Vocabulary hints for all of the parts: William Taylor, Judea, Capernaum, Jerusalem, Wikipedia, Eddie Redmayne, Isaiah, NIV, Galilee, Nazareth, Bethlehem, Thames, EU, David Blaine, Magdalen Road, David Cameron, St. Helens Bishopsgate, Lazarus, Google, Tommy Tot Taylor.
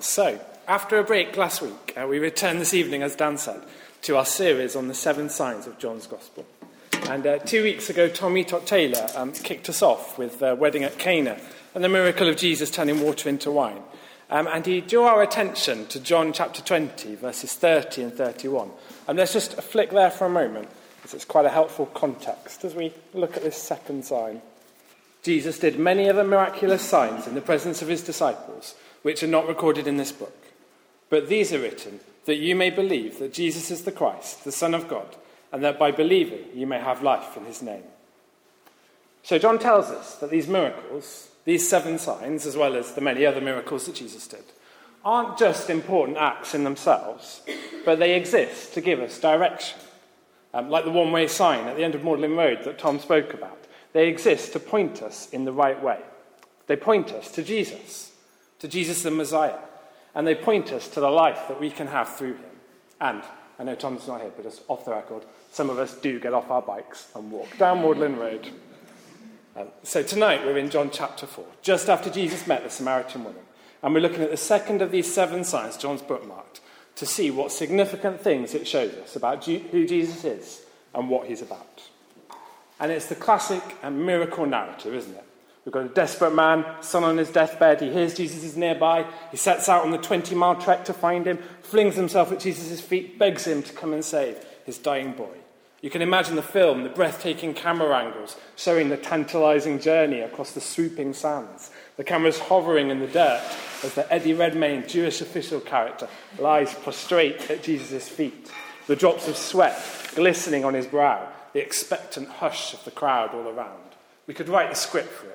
So, after a break last week, we return this evening, as Dan said, to our series on the seven signs of John's Gospel. And 2 weeks ago, Tommy Tot Taylor kicked us off with the wedding at Cana and the miracle of Jesus turning water into wine. And he drew our attention to John chapter 20, verses 30 and 31. And let's just flick there for a moment, as it's quite a helpful context as we look at this second sign. Jesus did many other miraculous signs in the presence of his disciples, which are not recorded in this book. But these are written that you may believe that Jesus is the Christ, the Son of God, and that by believing you may have life in his name. So John tells us that these miracles, these seven signs, as well as the many other miracles that Jesus did, aren't just important acts in themselves, but they exist to give us direction. Like the one-way sign at the end of Magdalen Road that Tom spoke about, they exist to point us in the right way. They point us to Jesus the Messiah, and they point us to the life that we can have through him. And I know Tom's not here, but just off the record, some of us do get off our bikes and walk down Magdalen Road. So tonight we're in John chapter 4, just after Jesus met the Samaritan woman. And we're looking at the second of these seven signs John's bookmarked to see what significant things it shows us about who Jesus is and what he's about. And it's the classic and miracle narrative, isn't it? We've got a desperate man, son on his deathbed. He hears Jesus is nearby. He sets out on the 20-mile trek to find him, flings himself at Jesus' feet, begs him to come and save his dying boy. You can imagine the film, the breathtaking camera angles, showing the tantalising journey across the swooping sands. The camera's hovering in the dirt as the Eddie Redmayne Jewish official character lies prostrate at Jesus' feet, the drops of sweat glistening on his brow, the expectant hush of the crowd all around. We could write the script for it.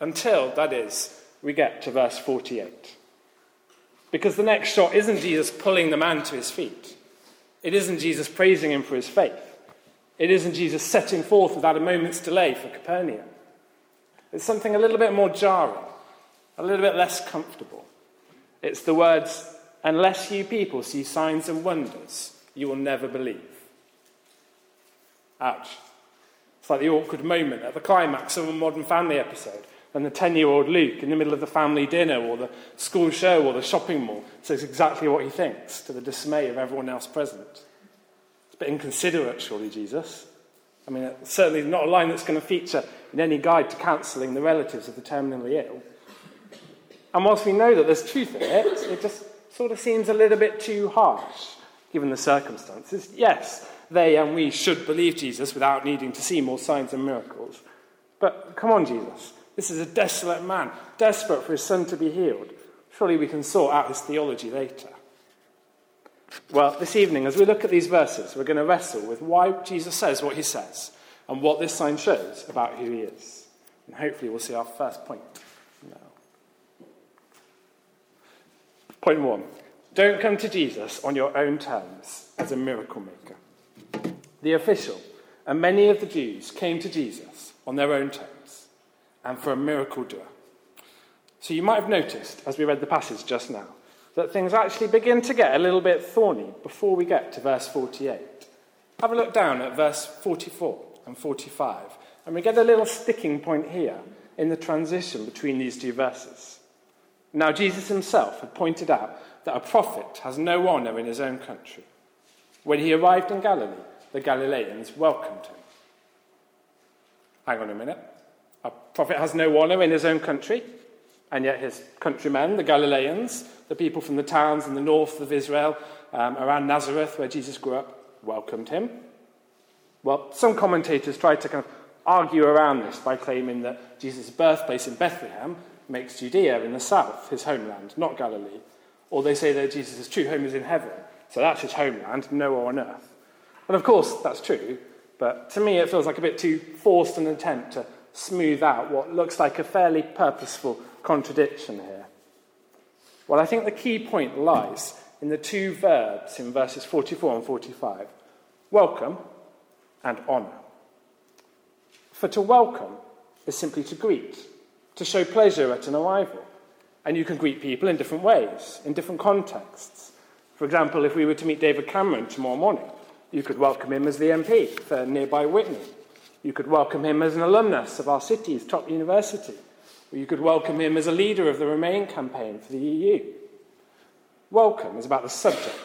Until, that is, we get to verse 48. Because the next shot isn't Jesus pulling the man to his feet. It isn't Jesus praising him for his faith. It isn't Jesus setting forth without a moment's delay for Capernaum. It's something a little bit more jarring, a little bit less comfortable. It's the words, "Unless you people see signs and wonders, you will never believe." Ouch. It's like the awkward moment at the climax of a Modern Family episode when the 10-year-old Luke, in the middle of the family dinner or the school show or the shopping mall, says exactly what he thinks to the dismay of everyone else present. It's a bit inconsiderate, surely, Jesus. I mean, it's certainly not a line that's going to feature in any guide to counselling the relatives of the terminally ill. And whilst we know that there's truth in it, it just sort of seems a little bit too harsh, given the circumstances. Yes, they and we should believe Jesus without needing to see more signs and miracles. But come on, Jesus. This is a desolate man, desperate for his son to be healed. Surely we can sort out his theology later. Well, this evening, as we look at these verses, we're going to wrestle with why Jesus says what he says and what this sign shows about who he is. And hopefully we'll see our first point now. Point one. Don't come to Jesus on your own terms as a miracle maker. The official and many of the Jews came to Jesus on their own terms and for a miracle doer. So you might have noticed, as we read the passage just now, that things actually begin to get a little bit thorny before we get to verse 48. Have a look down at verse 44 and 45, and we get a little sticking point here in the transition between these two verses. Now, Jesus himself had pointed out that a prophet has no honour in his own country. When he arrived in Galilee, the Galileans welcomed him. Hang on a minute. A prophet has no honour in his own country, and yet his countrymen, the Galileans, the people from the towns in the north of Israel, around Nazareth, where Jesus grew up, welcomed him. Well, some commentators tried to kind of argue around this by claiming that Jesus' birthplace in Bethlehem makes Judea in the south his homeland, not Galilee. Or they say that Jesus' true home is in heaven, so that's his homeland, nowhere on earth. And of course, that's true, but to me it feels like a bit too forced an attempt to smooth out what looks like a fairly purposeful contradiction here. Well, I think the key point lies in the two verbs in verses 44 and 45, welcome and honour. For to welcome is simply to greet, to show pleasure at an arrival. And you can greet people in different ways, in different contexts. For example, if we were to meet David Cameron tomorrow morning, you could welcome him as the MP for nearby Whitney. You could welcome him as an alumnus of our city's top university. Or you could welcome him as a leader of the Remain campaign for the EU. Welcome is about the subject.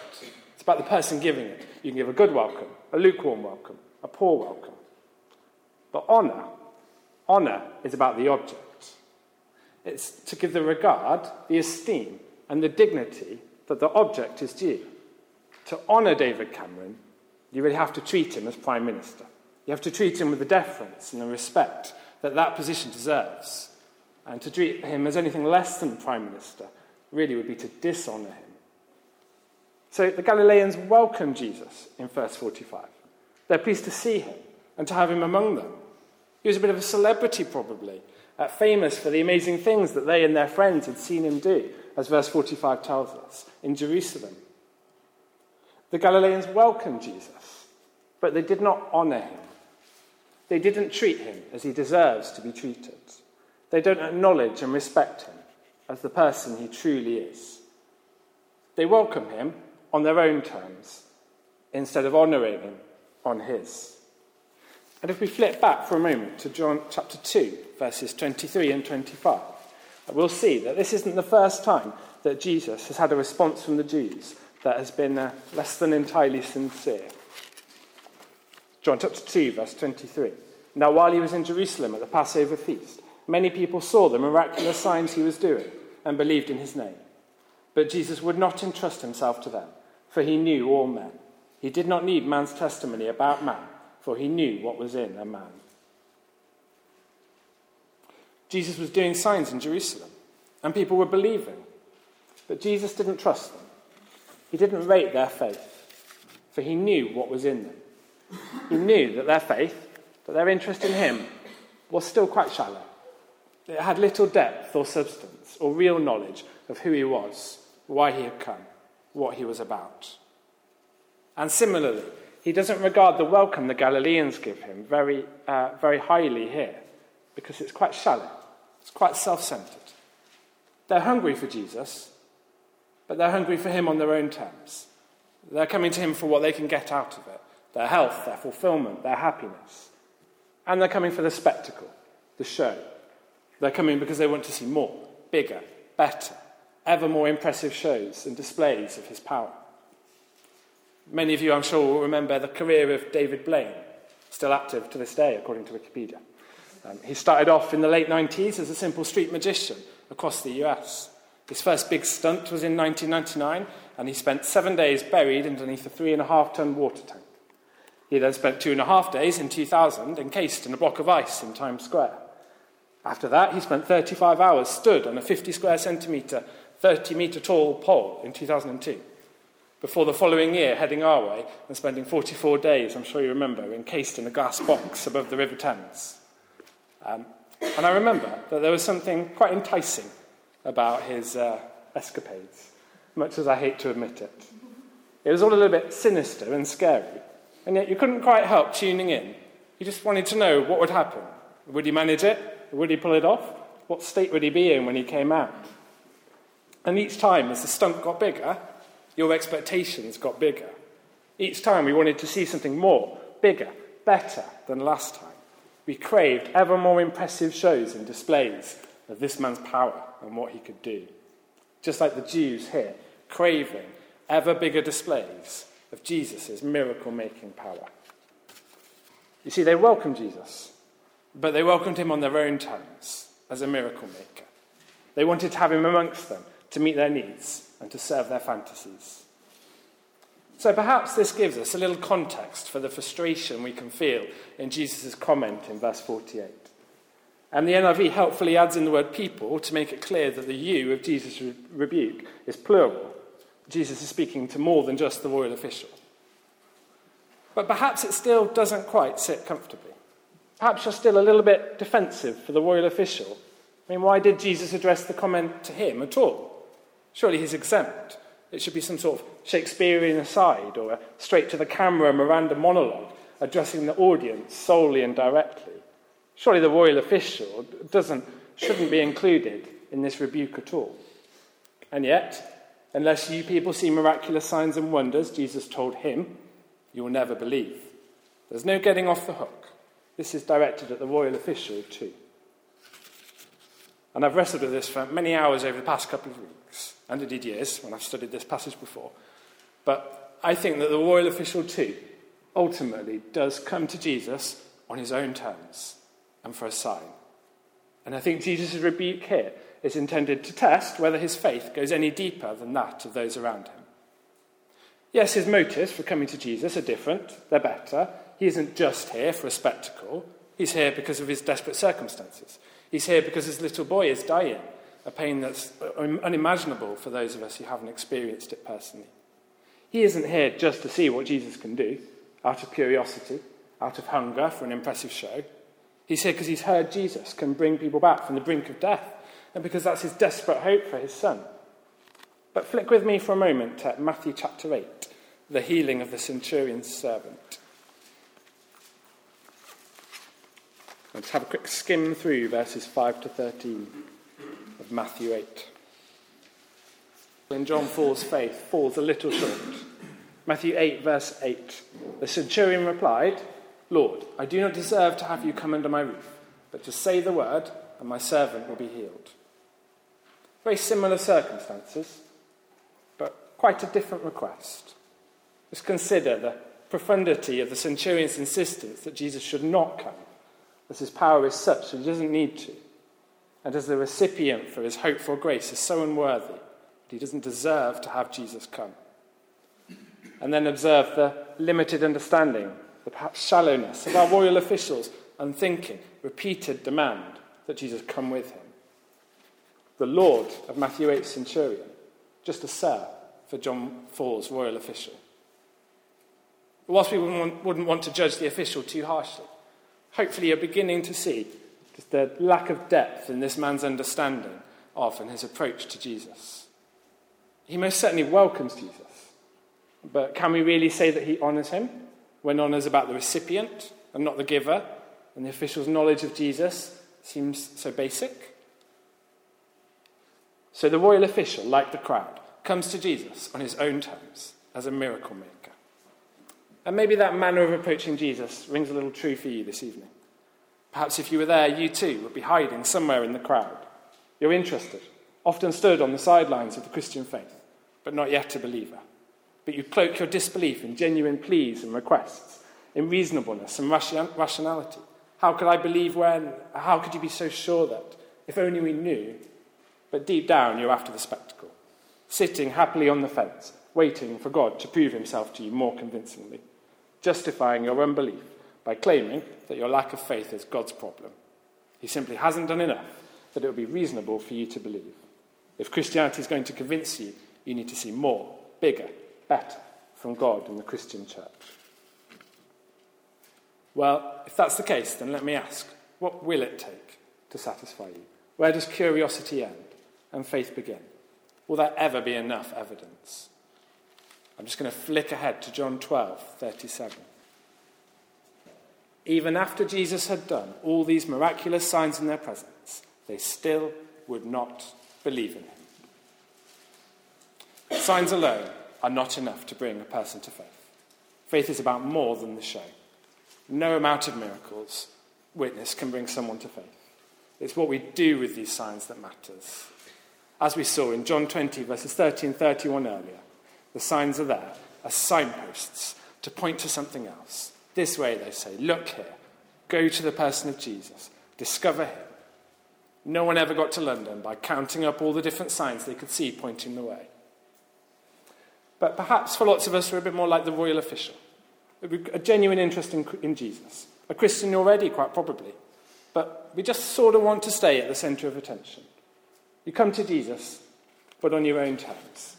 It's about the person giving it. You can give a good welcome, a lukewarm welcome, a poor welcome. But honour is about the object. It's to give the regard, the esteem, and the dignity that the object is due. To honour David Cameron, you really have to treat him as Prime Minister. You have to treat him with the deference and the respect that that position deserves. And to treat him as anything less than Prime Minister really would be to dishonour him. So the Galileans welcome Jesus in verse 45. They're pleased to see him and to have him among them. He was a bit of a celebrity, probably, famous for the amazing things that they and their friends had seen him do, as verse 45 tells us, in Jerusalem. The Galileans welcomed Jesus, but they did not honour him. They didn't treat him as he deserves to be treated. They don't acknowledge and respect him as the person he truly is. They welcome him on their own terms, instead of honouring him on his. And if we flip back for a moment to John chapter 2, verses 23 and 25, we'll see that this isn't the first time that Jesus has had a response from the Jews that has been less than entirely sincere. John chapter 2, verse 23. Now while he was in Jerusalem at the Passover feast, many people saw the miraculous signs he was doing and believed in his name. But Jesus would not entrust himself to them, for he knew all men. He did not need man's testimony about man, for he knew what was in a man. Jesus was doing signs in Jerusalem, and people were believing. But Jesus didn't trust them. He didn't rate their faith, for he knew what was in them. He knew that their faith, that their interest in him, was still quite shallow. It had little depth or substance or real knowledge of who he was, why he had come, what he was about. And similarly, he doesn't regard the welcome the Galileans give him very highly here, because it's quite shallow, it's quite self-centred. They're hungry for Jesus, but they're hungry for him on their own terms. They're coming to him for what they can get out of it, their health, their fulfilment, their happiness. And they're coming for the spectacle, the show. They're coming because they want to see more, bigger, better, ever more impressive shows and displays of his power. Many of you, I'm sure, will remember the career of David Blaine, still active to this day, according to Wikipedia. He started off in the late 90s as a simple street magician across the US. His first big stunt was in 1999, and he spent 7 days buried underneath a 3.5-ton water tank. He then spent 2.5 days in 2000 encased in a block of ice in Times Square. After that, he spent 35 hours stood on a 50-square-centimetre, 30-metre-tall pole in 2002, before the following year heading our way and spending 44 days, I'm sure you remember, encased in a glass box above the River Thames. And I remember that there was something quite enticing about his escapades, much as I hate to admit it. It was all a little bit sinister and scary, and yet you couldn't quite help tuning in. You just wanted to know what would happen. Would he manage it? Would he pull it off? What state would he be in when he came out? And each time, as the stunt got bigger, your expectations got bigger. Each time we wanted to see something more, bigger, better than last time. We craved ever more impressive shows and displays of this man's power and what he could do. Just like the Jews here, craving ever bigger displays of Jesus' miracle-making power. You see, they welcomed Jesus, but they welcomed him on their own terms as a miracle maker. They wanted to have him amongst them to meet their needs and to serve their fantasies. So perhaps this gives us a little context for the frustration we can feel in Jesus' comment in verse 48. And the NIV helpfully adds in the word people to make it clear that the you of Jesus' rebuke is plural. Jesus is speaking to more than just the royal official. But perhaps it still doesn't quite sit comfortably. Perhaps you're still a little bit defensive for the royal official. I mean, why did Jesus address the comment to him at all? Surely he's exempt. It should be some sort of Shakespearean aside or a straight-to-the-camera Miranda monologue addressing the audience solely and directly. Surely the royal official shouldn't be included in this rebuke at all. And yet, unless you people see miraculous signs and wonders, Jesus told him, you will never believe. There's no getting off the hook. This is directed at the royal official too. And I've wrestled with this for many hours over the past couple of weeks, and indeed years, when I've studied this passage before. But I think that the royal official too, ultimately, does come to Jesus on his own terms and for a sign. And I think Jesus' rebuke here is intended to test whether his faith goes any deeper than that of those around him. Yes, his motives for coming to Jesus are different, they're better. He isn't just here for a spectacle. He's here because of his desperate circumstances. He's here because his little boy is dying, a pain that's unimaginable for those of us who haven't experienced it personally. He isn't here just to see what Jesus can do, out of curiosity, out of hunger for an impressive show. He's here because he's heard Jesus can bring people back from the brink of death, and because that's his desperate hope for his son. But flick with me for a moment to Matthew chapter 8, the healing of the centurion's servant. Let's have a quick skim through verses 5 to 13 of Matthew 8. When John Paul's faith falls a little short. Matthew 8, verse 8. The centurion replied, "Lord, I do not deserve to have you come under my roof, but just say the word, and my servant will be healed." Very similar circumstances, but quite a different request. Let's consider the profundity of the centurion's insistence that Jesus should not come, as his power is such that he doesn't need to, and as the recipient for his hopeful grace is so unworthy that he doesn't deserve to have Jesus come. And then observe the limited understanding, the perhaps shallowness of our royal officials' unthinking, repeated demand that Jesus come with him. The Lord of Matthew 8 centurion, just a sir for John 4's royal official. But whilst we wouldn't want to judge the official too harshly, hopefully you're beginning to see just the lack of depth in this man's understanding of and his approach to Jesus. He most certainly welcomes Jesus, but can we really say that he honours him when honour is about the recipient and not the giver, and the official's knowledge of Jesus seems so basic? So the royal official, like the crowd, comes to Jesus on his own terms as a miracle maker. And maybe that manner of approaching Jesus rings a little true for you this evening. Perhaps if you were there, you too would be hiding somewhere in the crowd. You're interested, often stood on the sidelines of the Christian faith, but not yet a believer. But you cloak your disbelief in genuine pleas and requests, in reasonableness and rationality. How could I believe when? How could you be so sure that? If only we knew. But deep down, you're after the spectacle, sitting happily on the fence, waiting for God to prove himself to you more convincingly, justifying your unbelief by claiming that your lack of faith is God's problem. He simply hasn't done enough that it would be reasonable for you to believe. If Christianity is going to convince you, you need to see more, bigger, better from God and the Christian church. Well, if that's the case, then let me ask, what will it take to satisfy you? Where does curiosity end and faith begin? Will there ever be enough evidence? I'm just going to flick ahead to John 12:37. Even after Jesus had done all these miraculous signs in their presence, they still would not believe in him. Signs alone are not enough to bring a person to faith. Faith is about more than the show. No amount of miracles, witness, can bring someone to faith. It's what we do with these signs that matters. As we saw in John 20, verses 30 and 31 earlier, the signs are there as signposts to point to something else. This way, they say, look here, go to the person of Jesus, discover him. No one ever got to London by counting up all the different signs they could see pointing the way. But perhaps for lots of us, we're a bit more like the royal official. A genuine interest in Jesus. A Christian already, quite probably. But we just sort of want to stay at the centre of attention. You come to Jesus, but on your own terms.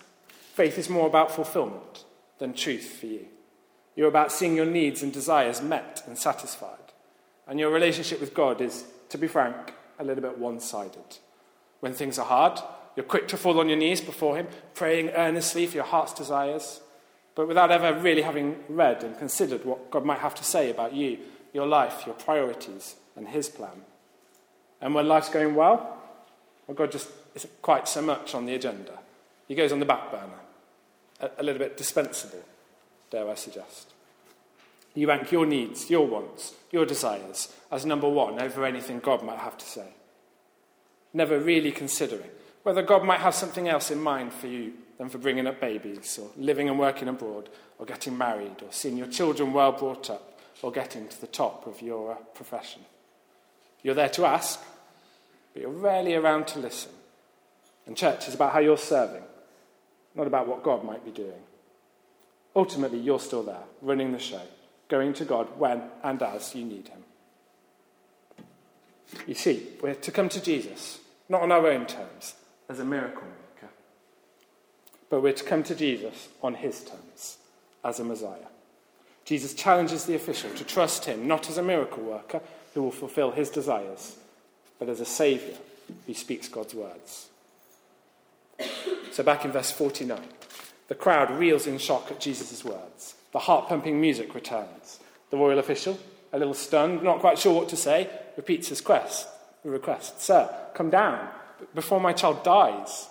Faith is more about fulfilment than truth for you. You're about seeing your needs and desires met and satisfied. And your relationship with God is, to be frank, a little bit one-sided. When things are hard, you're quick to fall on your knees before him, praying earnestly for your heart's desires, but without ever really having read and considered what God might have to say about you, your life, your priorities, and his plan. And when life's going well, God just isn't quite so much on the agenda. He goes on the back burner, a little bit dispensable, dare I suggest. You rank your needs, your wants, your desires as number one over anything God might have to say. never really considering whether God might have something else in mind for you than for bringing up babies or living and working abroad or getting married or seeing your children well brought up or getting to the top of your profession. You're there to ask, but you're rarely around to listen. And church is about how you're serving, not about what God might be doing. Ultimately, you're still there, running the show, going to God when and as you need him. You see, we're to come to Jesus, not on our own terms, as a miracle maker, but we're to come to Jesus on his terms, as a Messiah. Jesus challenges the official to trust him, not as a miracle worker who will fulfill his desires, but as a saviour who speaks God's words. So back in verse 49, the crowd reels in shock at Jesus' words. The heart-pumping music returns. The royal official, a little stunned, not quite sure what to say, repeats his request. Sir, come down before my child dies.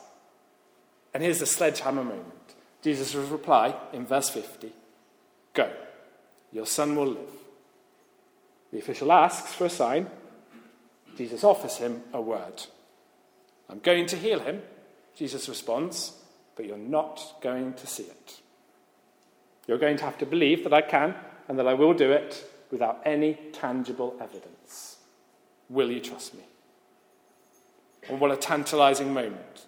And here's the sledgehammer moment. Jesus' reply in verse 50, go, your son will live. The official asks for a sign. Jesus offers him a word. I'm going to heal him, Jesus responds, but you're not going to see it. You're going to have to believe that I can and that I will do it without any tangible evidence. Will you trust me? And what a tantalizing moment.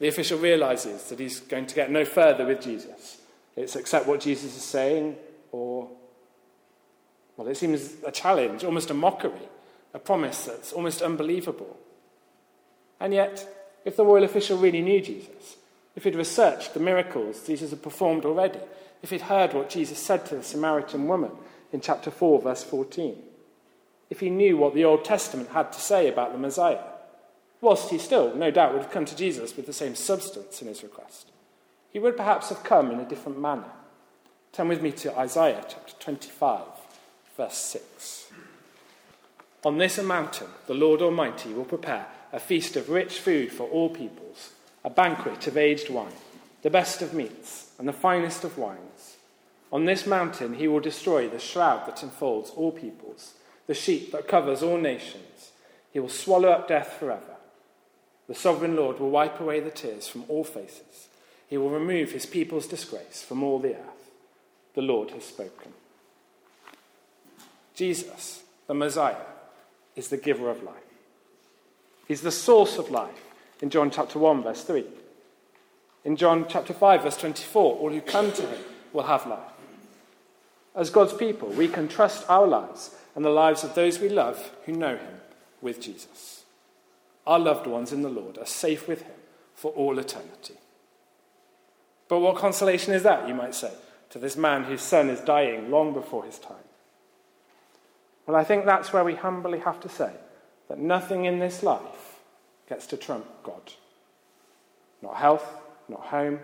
The official realizes that he's going to get no further with Jesus. It's accept what Jesus is saying or, well, it seems a challenge, almost a mockery, a promise that's almost unbelievable. And yet, if the royal official really knew Jesus, if he'd researched the miracles Jesus had performed already, if he'd heard what Jesus said to the Samaritan woman in chapter 4, verse 14, if he knew what the Old Testament had to say about the Messiah, whilst he still, no doubt, would have come to Jesus with the same substance in his request, he would perhaps have come in a different manner. Turn with me to Isaiah chapter 25, verse 6. On this mountain, the Lord Almighty will prepare a feast of rich food for all peoples, a banquet of aged wine, the best of meats, and the finest of wines. On this mountain he will destroy the shroud that enfolds all peoples, the sheet that covers all nations. He will swallow up death forever. The sovereign Lord will wipe away the tears from all faces. He will remove his people's disgrace from all the earth. The Lord has spoken. Jesus, the Messiah, is the giver of life. He's the source of life in John chapter 1, verse 3. In John chapter 5, verse 24, all who come to him will have life. As God's people, we can trust our lives and the lives of those we love who know him with Jesus. Our loved ones in the Lord are safe with him for all eternity. But what consolation is that, you might say, to this man whose son is dying long before his time? Well, I think that's where we humbly have to say that nothing in this life gets to trump God. Not health, not home,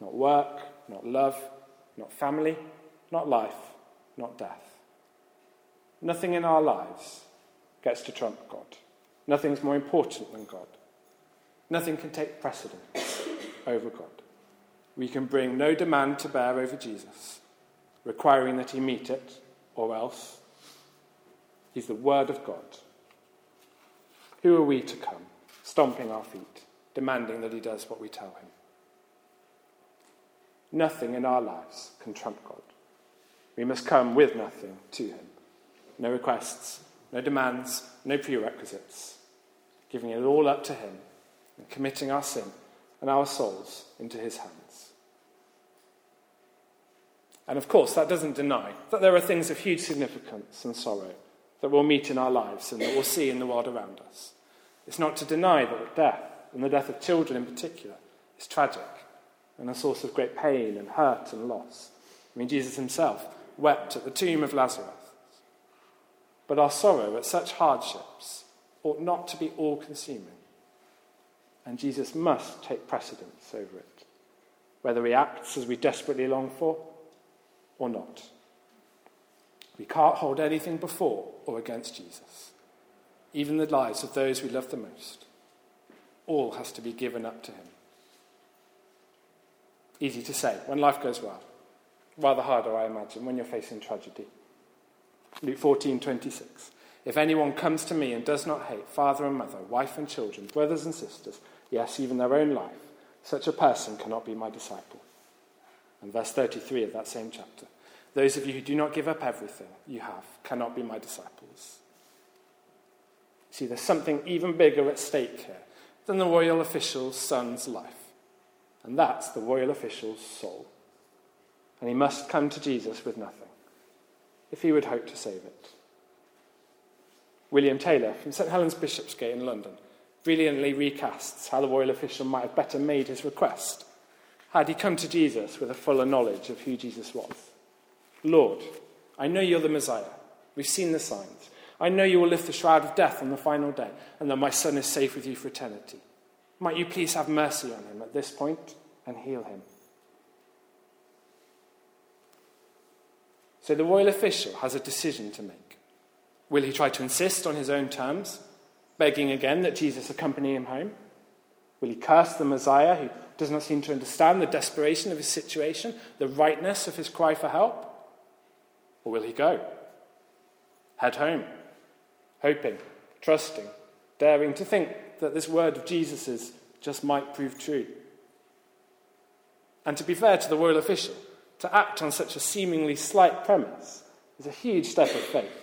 not work, not love, not family, not life, not death. Nothing in our lives gets to trump God. Nothing's more important than God. Nothing can take precedence over God. We can bring no demand to bear over Jesus, requiring that he meet it, or else. He's the Word of God. Who are we to come, stomping our feet, demanding that he does what we tell him? Nothing in our lives can trump God. We must come with nothing to him. No requests, no demands, no prerequisites. Giving it all up to him and committing our sin and our souls into his hands. And of course, that doesn't deny that there are things of huge significance and sorrow that we'll meet in our lives and that we'll see in the world around us. It's not to deny that death, and the death of children in particular, is tragic and a source of great pain and hurt and loss. I mean, Jesus himself wept at the tomb of Lazarus. But our sorrow at such hardships ought not to be all-consuming. And Jesus must take precedence over it, whether he acts as we desperately long for or not. We can't hold anything before or against Jesus, even the lives of those we love the most. All has to be given up to him. Easy to say when life goes well. Rather harder, I imagine, when you're facing tragedy. Luke 14:26. If anyone comes to me and does not hate father and mother, wife and children, brothers and sisters, yes, even their own life, such a person cannot be my disciple. And verse 33 of that same chapter. Those of you who do not give up everything you have cannot be my disciples. See, there's something even bigger at stake here than the royal official's son's life. And that's the royal official's soul. And he must come to Jesus with nothing if he would hope to save it. William Taylor from St. Helens Bishopsgate in London brilliantly recasts how the royal official might have better made his request had he come to Jesus with a fuller knowledge of who Jesus was. Lord, I know you're the Messiah. We've seen the signs. I know you will lift the shroud of death on the final day and that my son is safe with you for eternity. Might you please have mercy on him at this point and heal him? So the royal official has a decision to make. Will he try to insist on his own terms, begging again that Jesus accompany him home? Will he curse the Messiah who does not seem to understand the desperation of his situation, the rightness of his cry for help? Or will he go? Head home, hoping, trusting, daring to think that this word of Jesus's just might prove true. And to be fair to the royal official, to act on such a seemingly slight premise is a huge step of faith.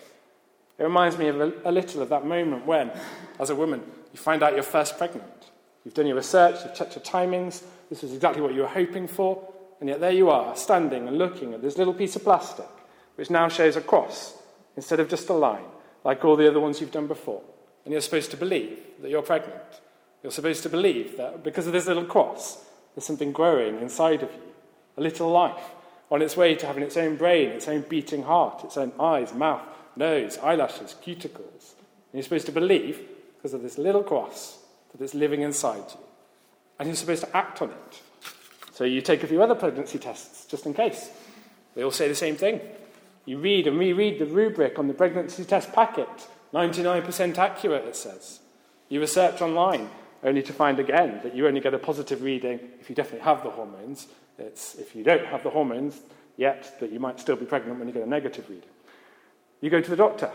It reminds me of a little of that moment when, as a woman, you find out you're first pregnant. You've done your research, you've checked your timings, this was exactly what you were hoping for, and yet there you are, standing and looking at this little piece of plastic, which now shows a cross instead of just a line, like all the other ones you've done before. And you're supposed to believe that you're pregnant. You're supposed to believe that because of this little cross, there's something growing inside of you, a little life, on its way to having its own brain, its own beating heart, its own eyes, mouth, nose, eyelashes, cuticles. And you're supposed to believe, because of this little cross, that it's living inside you. And you're supposed to act on it. So you take a few other pregnancy tests, just in case. They all say the same thing. You read and reread the rubric on the pregnancy test packet. 99% accurate, it says. You research online, only to find again that you only get a positive reading if you definitely have the hormones. It's if you don't have the hormones yet, that you might still be pregnant when you get a negative reading. You go to the doctor.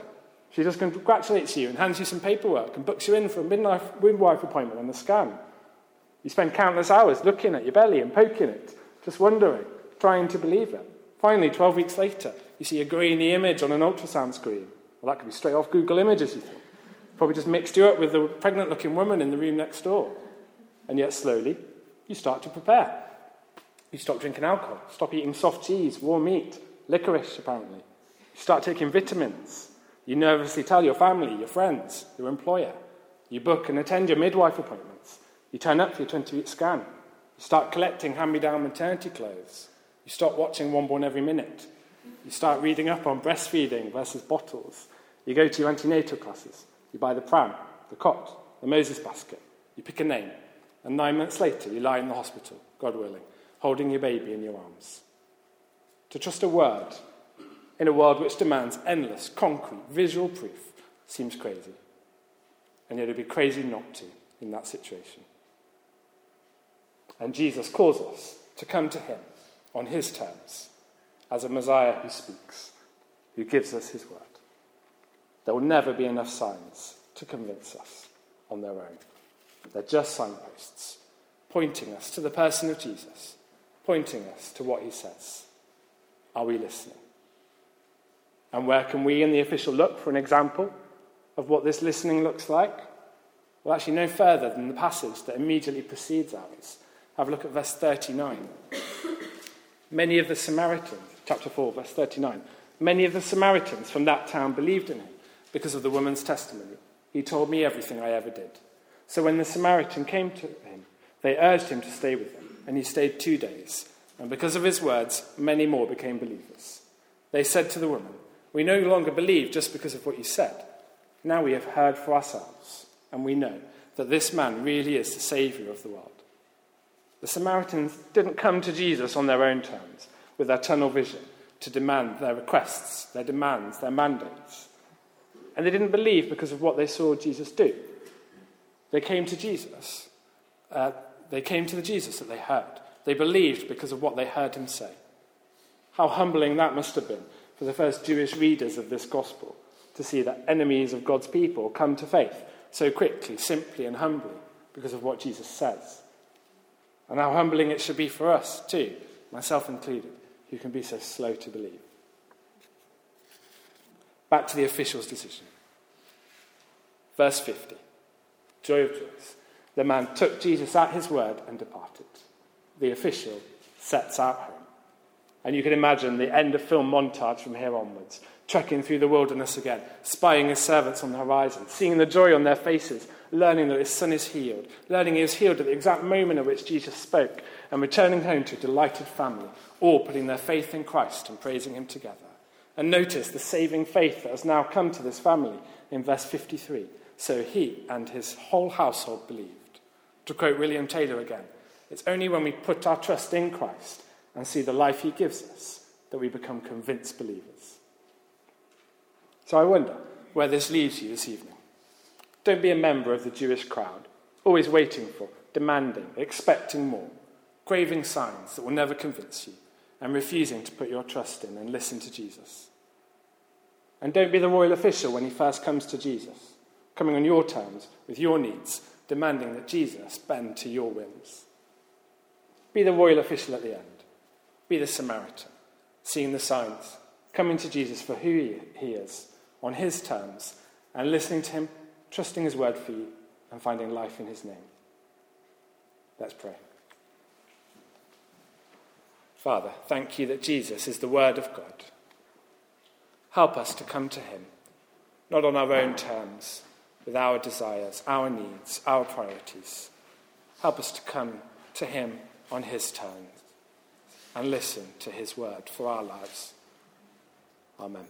She just congratulates you and hands you some paperwork and books you in for a midwife appointment and a scan. You spend countless hours looking at your belly and poking it, just wondering, trying to believe it. Finally, 12 weeks later, you see a grainy image on an ultrasound screen. Well, that could be straight off Google Images, you think. Probably just mixed you up with the pregnant-looking woman in the room next door. And yet, slowly, you start to prepare. You stop drinking alcohol, stop eating soft cheese, raw meat, licorice, apparently. You start taking vitamins. You nervously tell your family, your friends, your employer. You book and attend your midwife appointments. You turn up for your 20-week scan. You start collecting hand-me-down maternity clothes. You stop watching One Born Every Minute. You start reading up on breastfeeding versus bottles. You go to your antenatal classes. You buy the pram, the cot, the Moses basket. You pick a name. And 9 months later, you lie in the hospital, God willing, holding your baby in your arms. To trust a word in a world which demands endless, concrete, visual proof seems crazy. And yet it would be crazy not to in that situation. And Jesus calls us to come to him on his terms, as a Messiah who speaks, who gives us his word. There will never be enough signs to convince us on their own. They're just signposts, pointing us to the person of Jesus, pointing us to what he says. Are we listening? And where can we in the official look for an example of what this listening looks like? Well, actually, no further than the passage that immediately precedes ours. Have a look at verse 39. Many of the Samaritans, chapter 4, verse 39. Many of the Samaritans from that town believed in him because of the woman's testimony. He told me everything I ever did. So when the Samaritan came to him, they urged him to stay with them, and he stayed 2 days. And because of his words, many more became believers. They said to the woman, we no longer believe just because of what you said. Now we have heard for ourselves, and we know that this man really is the Saviour of the world. The Samaritans didn't come to Jesus on their own terms, with their tunnel vision, to demand their requests, their demands, their mandates. And they didn't believe because of what they saw Jesus do. They came to Jesus. They came to the Jesus that they heard. They believed because of what they heard him say. How humbling that must have been for the first Jewish readers of this gospel, to see that enemies of God's people come to faith so quickly, simply and humbly because of what Jesus says. And how humbling it should be for us too, myself included, who can be so slow to believe. Back to the official's decision. Verse 50. Joy of joys. The man took Jesus at his word and departed. The official sets out home. And you can imagine the end of film montage from here onwards. Trekking through the wilderness again, spying his servants on the horizon, seeing the joy on their faces, learning that his son is healed, learning he is healed at the exact moment at which Jesus spoke, and returning home to a delighted family, all putting their faith in Christ and praising him together. And notice the saving faith that has now come to this family in verse 53. So he and his whole household believed. To quote William Taylor again, it's only when we put our trust in Christ and see the life he gives us that we become convinced believers. So I wonder where this leaves you this evening. Don't be a member of the Jewish crowd, always waiting for, demanding, expecting more, craving signs that will never convince you, and refusing to put your trust in and listen to Jesus. And don't be the royal official when he first comes to Jesus, coming on your terms, with your needs, demanding that Jesus bend to your whims. Be the royal official at the end. Be the Samaritan, seeing the signs, coming to Jesus for who he is, on his terms, and listening to him, trusting his word for you, and finding life in his name. Let's pray. Father, thank you that Jesus is the word of God. Help us to come to him, not on our own terms, with our desires, our needs, our priorities. Help us to come to him on his terms, and listen to his word for our lives. Amen.